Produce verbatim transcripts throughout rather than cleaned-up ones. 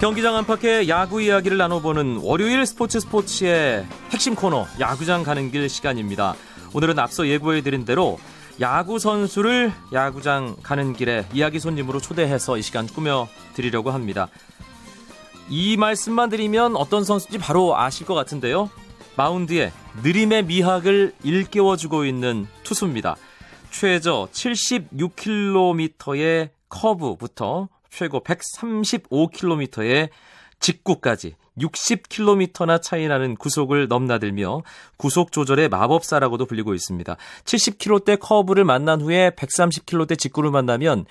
경기장 안팎의 야구 이야기를 나눠보는 월요일 스포츠 스포츠의 핵심 코너 야구장 가는 길 시간입니다. 오늘은 앞서 예고해드린 대로 야구 선수를 야구장 가는 길에 이야기 손님으로 초대해서 이 시간 꾸며드리려고 합니다. 이 말씀만 드리면 어떤 선수인지 바로 아실 것 같은데요. 마운드에 느림의 미학을 일깨워주고 있는 투수입니다. 최저 칠십육 킬로미터의 커브부터 최고 백삼십오 킬로미터의 직구까지 육십 킬로미터나 차이 나는 구속을 넘나들며 구속 조절의 마법사라고도 불리고 있습니다. 칠십 킬로미터대 커브를 만난 후에 백삼십 킬로미터대 직구를 만나면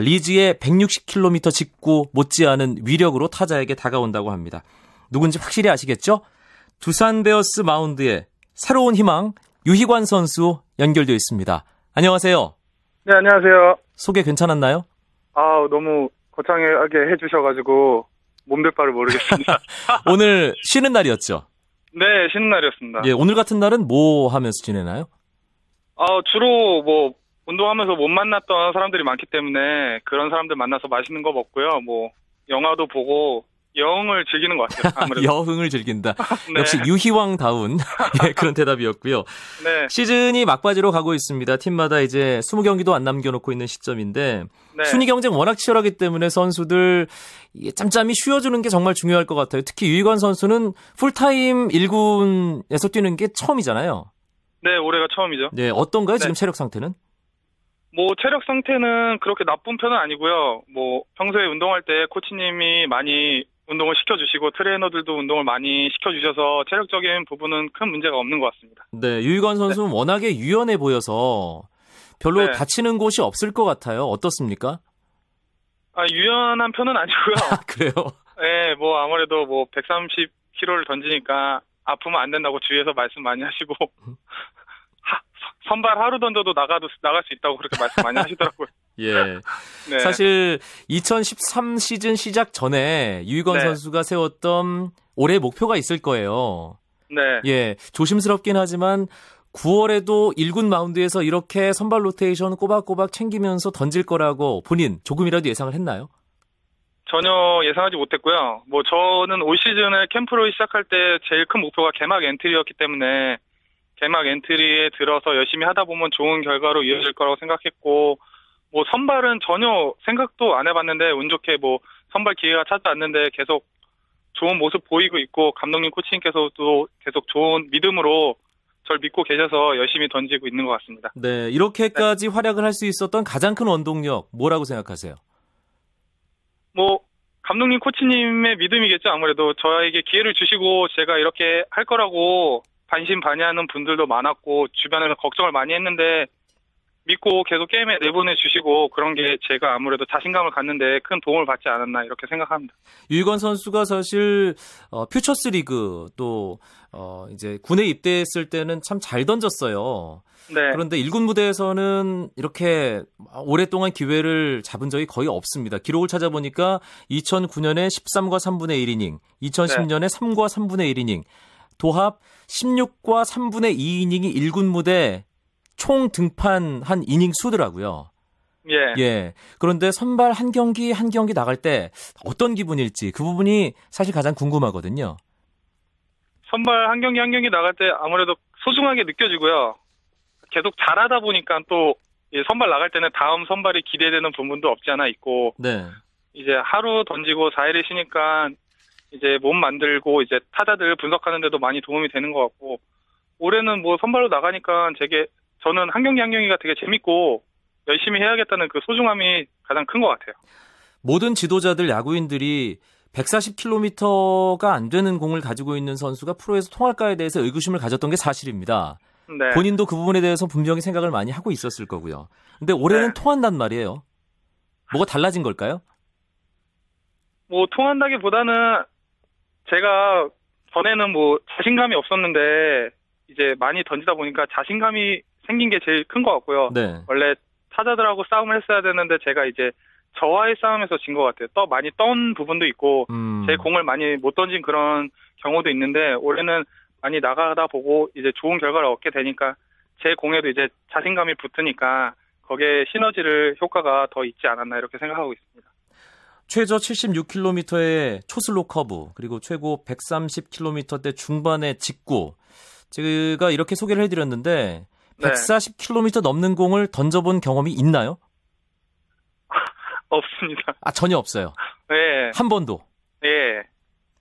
리즈의 백육십 킬로미터 직구 못지않은 위력으로 타자에게 다가온다고 합니다. 누군지 확실히 아시겠죠? 두산베어스 마운드의 새로운 희망 유희관 선수 연결되어 있습니다. 안녕하세요. 네, 안녕하세요. 소개 괜찮았나요? 아, 너무 거창하게 해주셔가지고 몸둘바를 모르겠습니다. 오늘 쉬는 날이었죠? 네, 쉬는 날이었습니다. 예, 오늘 같은 날은 뭐 하면서 지내나요? 아, 주로 뭐 운동하면서 못 만났던 사람들이 많기 때문에 그런 사람들 만나서 맛있는 거 먹고요. 뭐 영화도 보고 여흥을 즐기는 것 같아요. 아무래도. 여흥을 즐긴다. 네. 역시 유희왕다운 예, 그런 대답이었고요. 네. 시즌이 막바지로 가고 있습니다. 팀마다 이제 이십 경기도 안 남겨놓고 있는 시점인데 네. 순위 경쟁 워낙 치열하기 때문에 선수들 짬짬이 쉬어주는 게 정말 중요할 것 같아요. 특히 유희관 선수는 풀타임 일 군에서 뛰는 게 처음이잖아요. 네, 올해가 처음이죠. 네, 어떤가요? 네. 지금 체력 상태는? 뭐 체력 상태는 그렇게 나쁜 편은 아니고요. 뭐 평소에 운동할 때 코치님이 많이 운동을 시켜주시고 트레이너들도 운동을 많이 시켜주셔서 체력적인 부분은 큰 문제가 없는 것 같습니다. 네, 유희관 선수는 네. 워낙에 유연해 보여서 별로 네. 다치는 곳이 없을 것 같아요. 어떻습니까? 아, 유연한 편은 아니고요. 그래요? 네, 뭐 아무래도 뭐 백삼십 킬로를 던지니까 아프면 안 된다고 주위에서 말씀 많이 하시고 하, 선발 하루 던져도 나가도 나갈 수 있다고 그렇게 말씀 많이 하시더라고요. 예. 네. 사실 이천십삼 시즌 시작 전에 유희관 네. 선수가 세웠던 올해 목표가 있을 거예요. 네. 예. 조심스럽긴 하지만 구월에도 일 군 마운드에서 이렇게 선발 로테이션 꼬박꼬박 챙기면서 던질 거라고 본인 조금이라도 예상을 했나요? 전혀 예상하지 못했고요. 뭐 저는 올 시즌에 캠프를 시작할 때 제일 큰 목표가 개막 엔트리였기 때문에 개막 엔트리에 들어서 열심히 하다 보면 좋은 결과로 이어질 거라고 생각했고 뭐 선발은 전혀 생각도 안 해봤는데 운 좋게 뭐 선발 기회가 찾아왔는데 계속 좋은 모습 보이고 있고 감독님 코치님께서도 계속 좋은 믿음으로 저를 믿고 계셔서 열심히 던지고 있는 것 같습니다. 네, 이렇게까지 네. 활약을 할 수 있었던 가장 큰 원동력 뭐라고 생각하세요? 뭐 감독님 코치님의 믿음이겠죠. 아무래도 저에게 기회를 주시고 제가 이렇게 할 거라고 반신반의하는 분들도 많았고 주변에서 걱정을 많이 했는데 믿고 계속 게임에 내보내주시고 그런 게 제가 아무래도 자신감을 갖는데 큰 도움을 받지 않았나 이렇게 생각합니다. 유희관 선수가 사실 어, 퓨처스 리그 또 어, 이제 군에 입대했을 때는 참 잘 던졌어요. 네. 그런데 일 군 무대에서는 이렇게 오랫동안 기회를 잡은 적이 거의 없습니다. 기록을 찾아보니까 이천구 년에 십삼과 삼분의 일 이닝, 이천십 년에 네. 삼과 삼분의 일 이닝, 도합 십육과 삼분의 이 이닝이 일 군 무대 총 등판한 이닝 수더라고요. 예. 예. 그런데 선발 한 경기 한 경기 나갈 때 어떤 기분일지 그 부분이 사실 가장 궁금하거든요. 선발 한 경기 한 경기 나갈 때 아무래도 소중하게 느껴지고요. 계속 잘하다 보니까 또 선발 나갈 때는 다음 선발이 기대되는 부분도 없지 않아 있고 네. 이제 하루 던지고 사 일을 쉬니까 이제 몸 만들고 이제 타자들 분석하는 데도 많이 도움이 되는 것 같고 올해는 뭐 선발로 나가니까 되게 저는 한 경기 한 경기가 되게 재밌고 열심히 해야겠다는 그 소중함이 가장 큰 것 같아요. 모든 지도자들, 야구인들이 백사십 킬로미터가 안 되는 공을 가지고 있는 선수가 프로에서 통할까에 대해서 의구심을 가졌던 게 사실입니다. 네. 본인도 그 부분에 대해서 분명히 생각을 많이 하고 있었을 거고요. 근데 올해는 네. 통한단 말이에요. 뭐가 달라진 걸까요? 뭐 통한다기보다는 제가 전에는 뭐 자신감이 없었는데 이제 많이 던지다 보니까 자신감이 생긴 게 제일 큰 것 같고요. 네. 원래 타자들하고 싸움을 했어야 되는데 제가 이제 저와의 싸움에서 진 것 같아요. 떠 많이 떤 부분도 있고 음. 제 공을 많이 못 던진 그런 경우도 있는데 올해는 많이 나가다 보고 이제 좋은 결과를 얻게 되니까 제 공에도 이제 자신감이 붙으니까 거기에 시너지를 효과가 더 있지 않았나 이렇게 생각하고 있습니다. 최저 칠십육 킬로미터의 초슬로 커브, 그리고 최고 백삼십 킬로미터대 중반의 직구. 제가 이렇게 소개를 해드렸는데 네. 백사십 킬로미터 넘는 공을 던져본 경험이 있나요? 없습니다. 아, 전혀 없어요? 네. 한 번도? 네.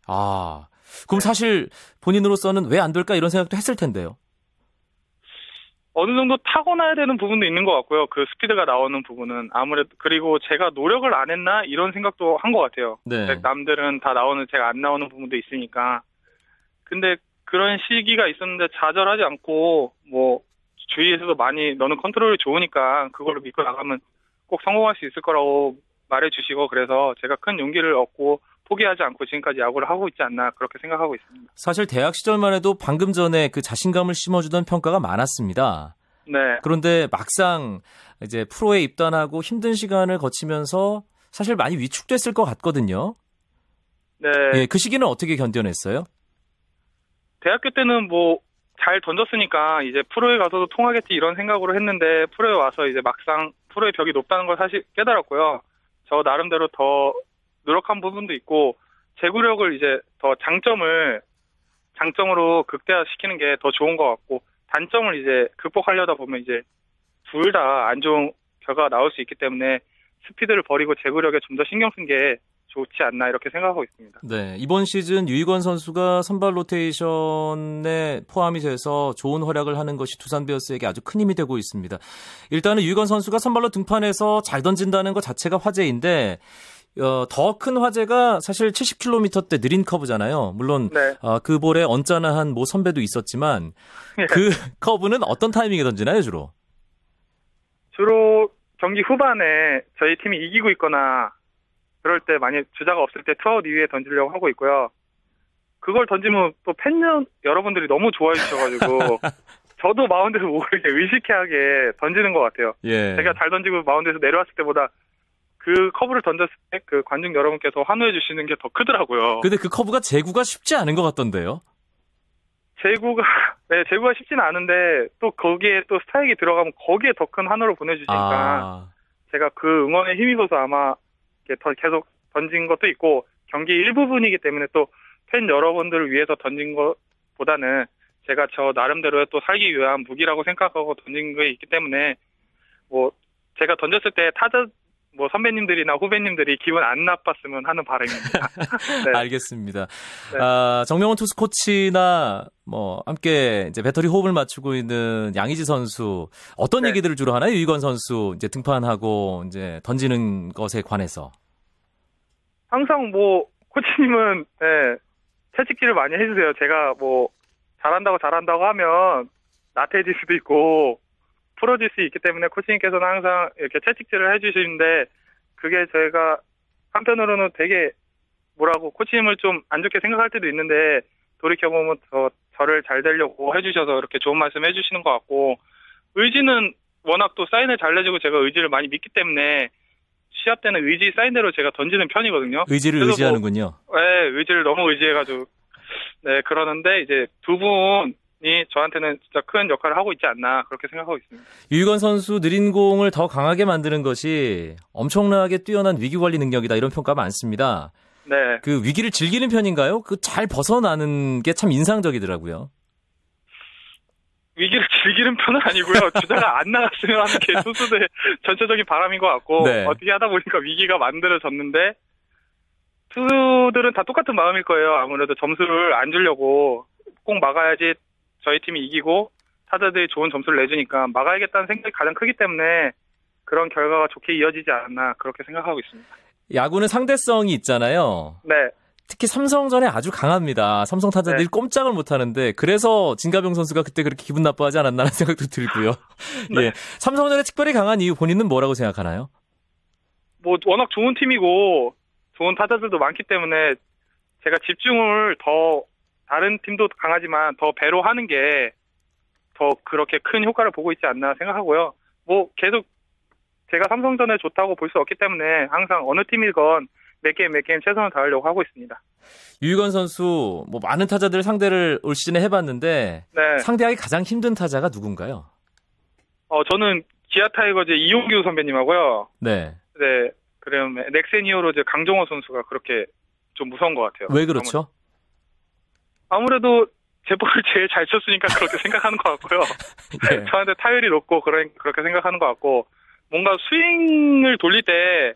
아, 그럼 네. 사실 본인으로서는 왜 안 될까 이런 생각도 했을 텐데요. 어느 정도 타고나야 되는 부분도 있는 것 같고요. 그 스피드가 나오는 부분은 아무래도, 그리고 제가 노력을 안 했나 이런 생각도 한 것 같아요. 네. 남들은 다 나오는 제가 안 나오는 부분도 있으니까. 근데 그런 시기가 있었는데 좌절하지 않고 뭐 주위에서도 많이 너는 컨트롤이 좋으니까 그걸로 믿고 나가면 꼭 성공할 수 있을 거라고 말해주시고, 그래서 제가 큰 용기를 얻고 포기하지 않고 지금까지 야구를 하고 있지 않나 그렇게 생각하고 있습니다. 사실 대학 시절만 해도 방금 전에 그 자신감을 심어주던 평가가 많았습니다. 네. 그런데 막상 이제 프로에 입단하고 힘든 시간을 거치면서 사실 많이 위축됐을 것 같거든요. 네. 예, 그 시기는 어떻게 견뎌냈어요? 대학교 때는 뭐 잘 던졌으니까 이제 프로에 가서도 통하겠지 이런 생각으로 했는데, 프로에 와서 이제 막상 프로의 벽이 높다는 걸 사실 깨달았고요. 저 나름대로 더 노력한 부분도 있고, 제구력을 이제 더 장점을 장점으로 극대화시키는 게 더 좋은 것 같고, 단점을 이제 극복하려다 보면 이제 둘 다 안 좋은 결과가 나올 수 있기 때문에 스피드를 버리고 제구력에 좀 더 신경 쓴 게 좋지 않나 이렇게 생각하고 있습니다. 네, 이번 시즌 유희관 선수가 선발 로테이션에 포함이 돼서 좋은 활약을 하는 것이 두산베어스에게 아주 큰 힘이 되고 있습니다. 일단은 유희관 선수가 선발로 등판해서 잘 던진다는 것 자체가 화제인데, 어, 더 큰 화제가 사실 칠십 킬로미터대 느린 커브잖아요. 물론 네. 어, 그 볼에 언짢아한 모 선배도 있었지만 네. 그 커브는 어떤 타이밍에 던지나요, 주로? 주로 경기 후반에 저희 팀이 이기고 있거나 그럴 때, 만약 주자가 없을 때 투아웃 이후에 던지려고 하고 있고요. 그걸 던지면 또 팬 여러분들이 너무 좋아해 주셔가지고 저도 마운드에서 모르게 의식해하게 던지는 것 같아요. 예. 제가 잘 던지고 마운드에서 내려왔을 때보다 그 커브를 던졌을 때 그 관중 여러분께서 환호해 주시는 게 더 크더라고요. 근데 그 커브가 제구가 쉽지 않은 것 같던데요? 제구가, 네, 제구가 쉽진 않은데 또 거기에 또 스트라이크가 들어가면 거기에 더 큰 환호를 보내주시니까 아. 제가 그 응원에 힘입어서 아마 계속 던진 것도 있고, 경기 일부분이기 때문에 또 팬 여러분들을 위해서 던진 것보다는 제가 저 나름대로의 또 살기 위한 무기라고 생각하고 던진 게 있기 때문에, 뭐 제가 던졌을 때 타자 뭐 선배님들이나 후배님들이 기분 안 나빴으면 하는 바람입니다. 네. 알겠습니다. 네. 아, 정명원 투수 코치나 뭐 함께 이제 배터리 호흡을 맞추고 있는 양의지 선수 어떤 네. 얘기들을 주로 하나요? 유희관 선수 이제 등판하고 이제 던지는 것에 관해서. 항상 뭐 코치님은 네, 채찍질을 많이 해주세요. 제가 뭐 잘한다고 잘한다고 하면 나태해질 수도 있고. 풀어질 수 있기 때문에 코치님께서는 항상 이렇게 채찍질을 해주시는데, 그게 저희가 한편으로는 되게 뭐라고 코치님을 좀 안 좋게 생각할 때도 있는데, 돌이켜보면 더 저를 잘 되려고 해주셔서 이렇게 좋은 말씀 해주시는 것 같고, 의지는 워낙 또 사인을 잘 내주고 제가 의지를 많이 믿기 때문에 시합 때는 의지 사인대로 제가 던지는 편이거든요. 의지를 의지하는군요. 뭐, 네, 의지를 너무 의지해가지고 네 그러는데 이제 두 분 이 저한테는 진짜 큰 역할을 하고 있지 않나 그렇게 생각하고 있습니다. 유희관 선수 느린 공을 더 강하게 만드는 것이 엄청나게 뛰어난 위기관리 능력이다 이런 평가 많습니다. 네. 그 위기를 즐기는 편인가요? 그 잘 벗어나는 게 참 인상적이더라고요. 위기를 즐기는 편은 아니고요. 주자가 안 나갔으면 하는 게 투수들의 전체적인 바람인 것 같고 네. 어떻게 하다 보니까 위기가 만들어졌는데, 투수들은 다 똑같은 마음일 거예요. 아무래도 점수를 안 주려고 꼭 막아야지 저희 팀이 이기고 타자들이 좋은 점수를 내주니까 막아야겠다는 생각이 가장 크기 때문에 그런 결과가 좋게 이어지지 않았나 그렇게 생각하고 있습니다. 야구는 상대성이 있잖아요. 네. 특히 삼성전에 아주 강합니다. 삼성 타자들이 네. 꼼짝을 못하는데, 그래서 진가병 선수가 그때 그렇게 기분 나빠하지 않았나라는 생각도 들고요. 네. 예. 삼성전에 특별히 강한 이유 본인은 뭐라고 생각하나요? 뭐 워낙 좋은 팀이고 좋은 타자들도 많기 때문에 제가 집중을 더 다른 팀도 강하지만 더 배로 하는 게 더 그렇게 큰 효과를 보고 있지 않나 생각하고요. 뭐 계속 제가 삼성전에 좋다고 볼 수 없기 때문에 항상 어느 팀이건 몇 게임 몇 게임 최선을 다하려고 하고 있습니다. 유희관 선수 뭐 많은 타자들 상대를 올 시즌에 해봤는데 네. 상대하기 가장 힘든 타자가 누군가요? 어 저는 기아 타이거즈 이용규 선배님하고요. 네. 네. 그럼 넥센 히어로즈 강정호 선수가 그렇게 좀 무서운 것 같아요. 왜 그렇죠? 아무래도 제 볼을 제일 잘 쳤으니까 그렇게 생각하는 것 같고요. 네. 저한테 타율이 높고 그런 그렇게 생각하는 것 같고, 뭔가 스윙을 돌릴 때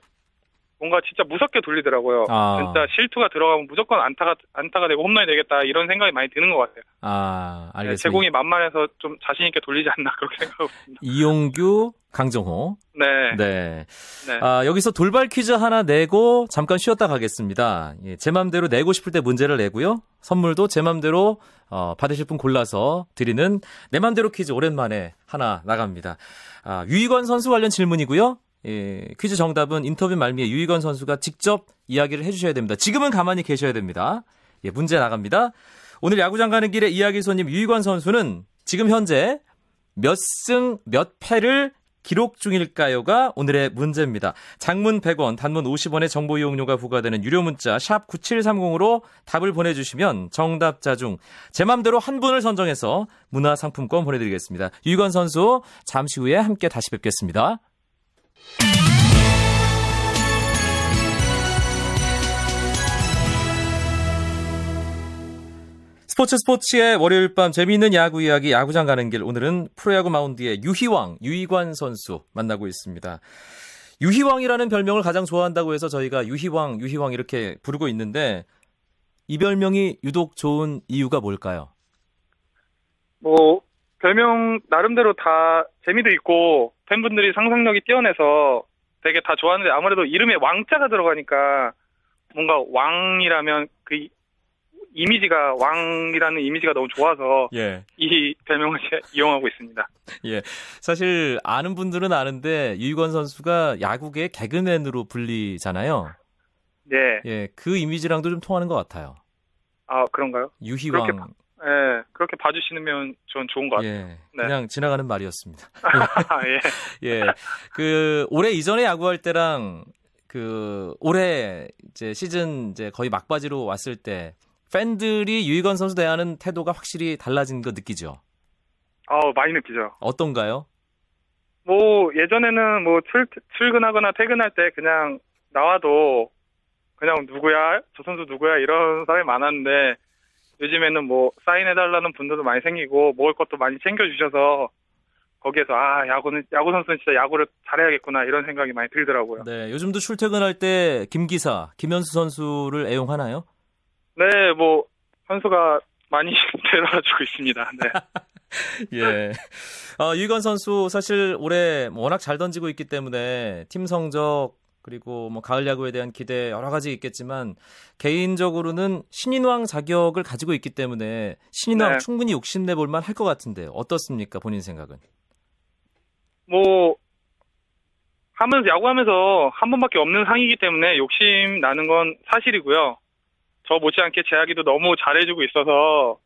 뭔가 진짜 무섭게 돌리더라고요. 아. 진짜 실투가 들어가면 무조건 안타가 안타가 되고 홈런이 되겠다 이런 생각이 많이 드는 것 같아요. 아, 알겠습니다. 제 공이 만만해서 좀 자신 있게 돌리지 않나 그렇게 생각하고 있습니다. 이용규, 강정호. 네. 네. 네. 아, 여기서 돌발 퀴즈 하나 내고 잠깐 쉬었다 가겠습니다. 예, 제 맘대로 내고 싶을 때 문제를 내고요. 선물도 제 맘대로 어, 받으실 분 골라서 드리는 내 맘대로 퀴즈 오랜만에 하나 나갑니다. 아, 유희관 선수 관련 질문이고요. 예, 퀴즈 정답은 인터뷰 말미에 유희관 선수가 직접 이야기를 해주셔야 됩니다. 지금은 가만히 계셔야 됩니다. 예, 문제 나갑니다. 오늘 야구장 가는 길에 이야기 손님 유희관 선수는 지금 현재 몇 승 몇 패를 기록 중일까요가 오늘의 문제입니다. 장문 백 원, 단문 오십 원의 정보 이용료가 부과되는 유료 문자 샵 구칠삼공으로 답을 보내주시면 정답자 중 제 맘대로 한 분을 선정해서 문화상품권 보내드리겠습니다. 유희관 선수 잠시 후에 함께 다시 뵙겠습니다. 스포츠 스포츠의 월요일 밤 재미있는 야구 이야기 야구장 가는 길, 오늘은 프로야구 마운드의 유희왕 유희관 선수 만나고 있습니다. 유희왕이라는 별명을 가장 좋아한다고 해서 저희가 유희왕 유희왕 이렇게 부르고 있는데, 이 별명이 유독 좋은 이유가 뭘까요? 뭐 별명 나름대로 다 재미도 있고 팬분들이 상상력이 뛰어내서 되게 다 좋아하는데, 아무래도 이름에 왕자가 들어가니까 뭔가 왕이라면 그 이미지가, 왕이라는 이미지가 너무 좋아서 예. 이 별명을 이용하고 있습니다. 예, 사실 아는 분들은 아는데 유희관 선수가 야구계 개그맨으로 불리잖아요. 네. 예, 그 이미지랑도 좀 통하는 것 같아요. 아, 그런가요? 유희왕. 그렇게... 예, 그렇게 봐주시면 전 좋은 것 같아요. 예, 그냥 네. 지나가는 말이었습니다. 예. 예. 그, 올해 이전에 야구할 때랑, 그, 올해 이제 시즌 이제 거의 막바지로 왔을 때, 팬들이 유희관 선수 대하는 태도가 확실히 달라진 거 느끼죠? 아, 많이 느끼죠. 어떤가요? 뭐, 예전에는 뭐, 출, 출근하거나 퇴근할 때 그냥 나와도, 그냥 누구야? 저 선수 누구야? 이런 사람이 많았는데, 요즘에는 뭐 사인해달라는 분들도 많이 생기고 먹을 것도 많이 챙겨주셔서 거기에서 아 야구는 야구 선수는 진짜 야구를 잘해야겠구나 이런 생각이 많이 들더라고요. 네, 요즘도 출퇴근할 때 김기사, 김현수 선수를 애용하나요? 네, 뭐 선수가 많이 데려다주고 있습니다. 네. 예. 어, 유희관 선수 사실 올해 워낙 잘 던지고 있기 때문에 팀 성적 그리고 뭐 가을 야구에 대한 기대 여러 가지 있겠지만, 개인적으로는 신인왕 자격을 가지고 있기 때문에 신인왕 네. 충분히 욕심내 볼만 할 것 같은데 어떻습니까? 본인 생각은? 뭐 하면서 야구하면서 한 번밖에 없는 상이기 때문에 욕심 나는 건 사실이고요. 저 못지않게 재학이도 너무 잘해주고 있어서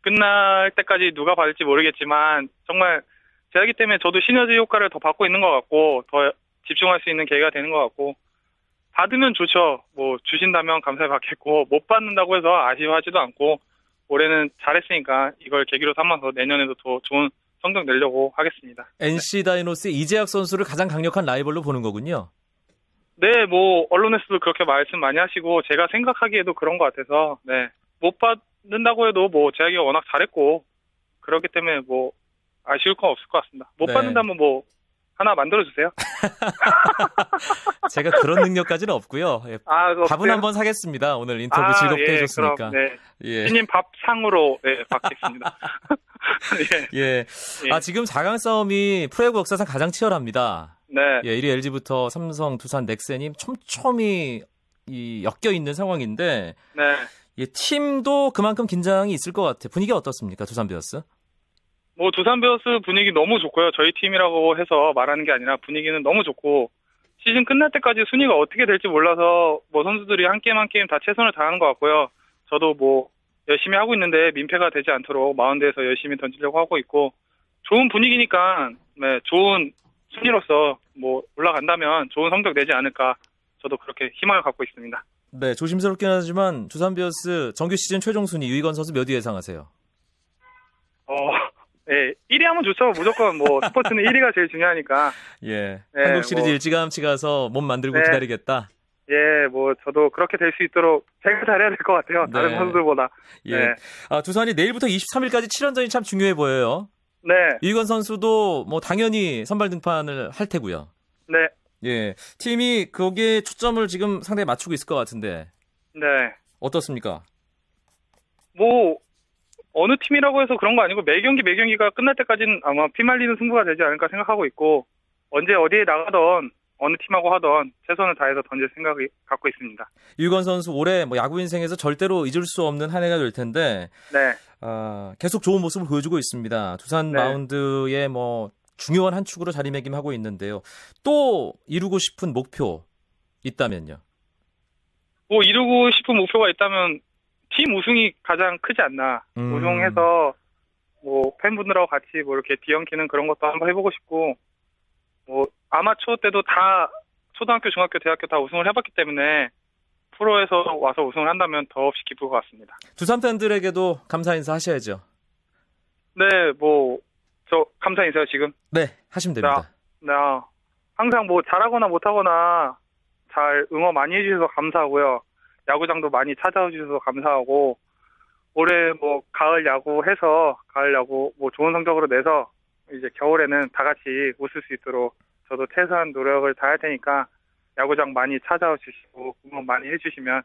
끝날 때까지 누가 받을지 모르겠지만 정말 재학이 때문에 저도 시너지 효과를 더 받고 있는 것 같고 더 집중할 수 있는 계기가 되는 것 같고, 받으면 좋죠. 뭐 주신다면 감사받겠고 못 받는다고 해서 아쉬워하지도 않고, 올해는 잘했으니까 이걸 계기로 삼아서 내년에도 더 좋은 성적 내려고 하겠습니다. 엔씨 다이노스 이재학 선수를 가장 강력한 라이벌로 보는 거군요. 네, 뭐 언론에서도 그렇게 말씀 많이 하시고 제가 생각하기에도 그런 것 같아서 네, 못 받는다고 해도 뭐 재학이 워낙 잘했고 그렇기 때문에 뭐 아쉬울 건 없을 것 같습니다. 못 네. 받는다면 뭐 하나 만들어주세요. 제가 그런 능력까지는 없고요. 예, 아, 밥은 한번 사겠습니다. 오늘 인터뷰 아, 즐겁게 예, 해줬으니까. 그럼, 네. 예. 신인 밥상으로 네, 받겠습니다. 예. 예. 예. 아, 지금 사 강 싸움이 프로야구 역사상 가장 치열합니다. 네. 예, 일 위 엘지부터 삼성, 두산, 넥센이 촘촘히 이, 엮여있는 상황인데 네. 예, 팀도 그만큼 긴장이 있을 것 같아요. 분위기가 어떻습니까? 두산베어스? 뭐 두산베어스 분위기 너무 좋고요. 저희 팀이라고 해서 말하는 게 아니라 분위기는 너무 좋고, 시즌 끝날 때까지 순위가 어떻게 될지 몰라서 뭐 선수들이 한 게임 한 게임 다 최선을 다하는 것 같고요. 저도 뭐 열심히 하고 있는데 민폐가 되지 않도록 마운드에서 열심히 던지려고 하고 있고, 좋은 분위기니까 네, 좋은 순위로서 뭐 올라간다면 좋은 성적 내지 않을까 저도 그렇게 희망을 갖고 있습니다. 네, 조심스럽긴 하지만 두산베어스 정규 시즌 최종 순위 유희관 선수 몇 위 예상하세요? 어... 예, 일 위 하면 좋죠. 무조건 뭐 스포츠는 일 위가 제일 중요하니까. 예, 예 한국 시리즈 뭐, 일찌감치 가서 몸 만들고 네. 기다리겠다. 예, 뭐 저도 그렇게 될 수 있도록 제가 잘해야 될 것 같아요. 다른 네. 선수들보다. 예, 네. 아 두산이 내일부터 이십삼 일까지 칠 연전이 참 중요해 보여요. 네. 유희관 선수도 뭐 당연히 선발 등판을 할 테고요. 네. 예, 팀이 거기에 초점을 지금 상당히 맞추고 있을 것 같은데. 네. 어떻습니까? 뭐 어느 팀이라고 해서 그런 거 아니고 매 경기 매 경기가 끝날 때까지는 아마 피말리는 승부가 되지 않을까 생각하고 있고 언제 어디에 나가던 어느 팀하고 하던 최선을 다해서 던질 생각을 갖고 있습니다. 유희관 선수 올해 뭐 야구 인생에서 절대로 잊을 수 없는 한 해가 될 텐데 네. 어, 계속 좋은 모습을 보여주고 있습니다. 두산 네. 마운드에 뭐 중요한 한 축으로 자리매김하고 있는데요. 또 이루고 싶은 목표 있다면요? 뭐 이루고 싶은 목표가 있다면 팀 우승이 가장 크지 않나. 음. 우승해서 뭐 팬분들하고 같이 뭐 이렇게 뒤엉키는 그런 것도 한번 해보고 싶고, 뭐 아마추어 때도 다 초등학교, 중학교, 대학교 다 우승을 해봤기 때문에 프로에서 와서 우승을 한다면 더없이 기쁠 것 같습니다. 두산 팬들에게도 감사 인사 하셔야죠. 네, 뭐 저 감사 인사요 지금. 네, 하시면 됩니다. 나, 나 항상 뭐 잘하거나 못하거나 잘 응원 많이 해주셔서 감사하고요. 야구장도 많이 찾아와 주셔서 감사하고 올해 뭐 가을 야구 해서 가을 야구 뭐 좋은 성적으로 내서 이제 겨울에는 다 같이 웃을 수 있도록 저도 최소한 노력을 다할 테니까 야구장 많이 찾아와 주시고 응원 많이 해주시면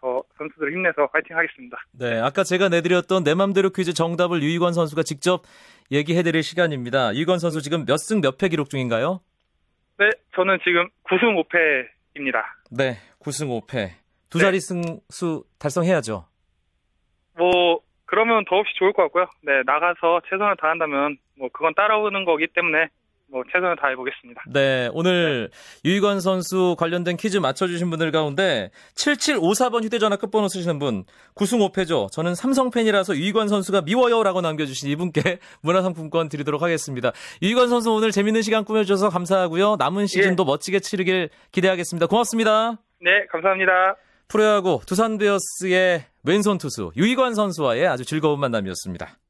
더 선수들 힘내서 파이팅 하겠습니다. 네, 아까 제가 내드렸던 내 맘대로 퀴즈 정답을 유희관 선수가 직접 얘기해드릴 시간입니다. 유희관 선수 지금 몇 승 몇 패 기록 중인가요? 네, 저는 지금 구 승 오 패입니다. 네, 구 승 오 패. 두 자리 승수 달성해야죠. 뭐 그러면 더없이 좋을 것 같고요. 네, 나가서 최선을 다한다면 뭐 그건 따라오는 거기 때문에 뭐 최선을 다해 보겠습니다. 네, 오늘 네. 유희관 선수 관련된 퀴즈 맞춰 주신 분들 가운데 칠칠오사 번 휴대 전화 끝번호 쓰시는 분 구 승 오 패죠. 저는 삼성 팬이라서 유희관 선수가 미워요라고 남겨 주신 이분께 문화상품권 드리도록 하겠습니다. 유희관 선수 오늘 재밌는 시간 꾸며 주셔서 감사하고요. 남은 시즌도 예. 멋지게 치르길 기대하겠습니다. 고맙습니다. 네, 감사합니다. 프로야구 두산베어스의 왼손 투수 유희관 선수와의 아주 즐거운 만남이었습니다.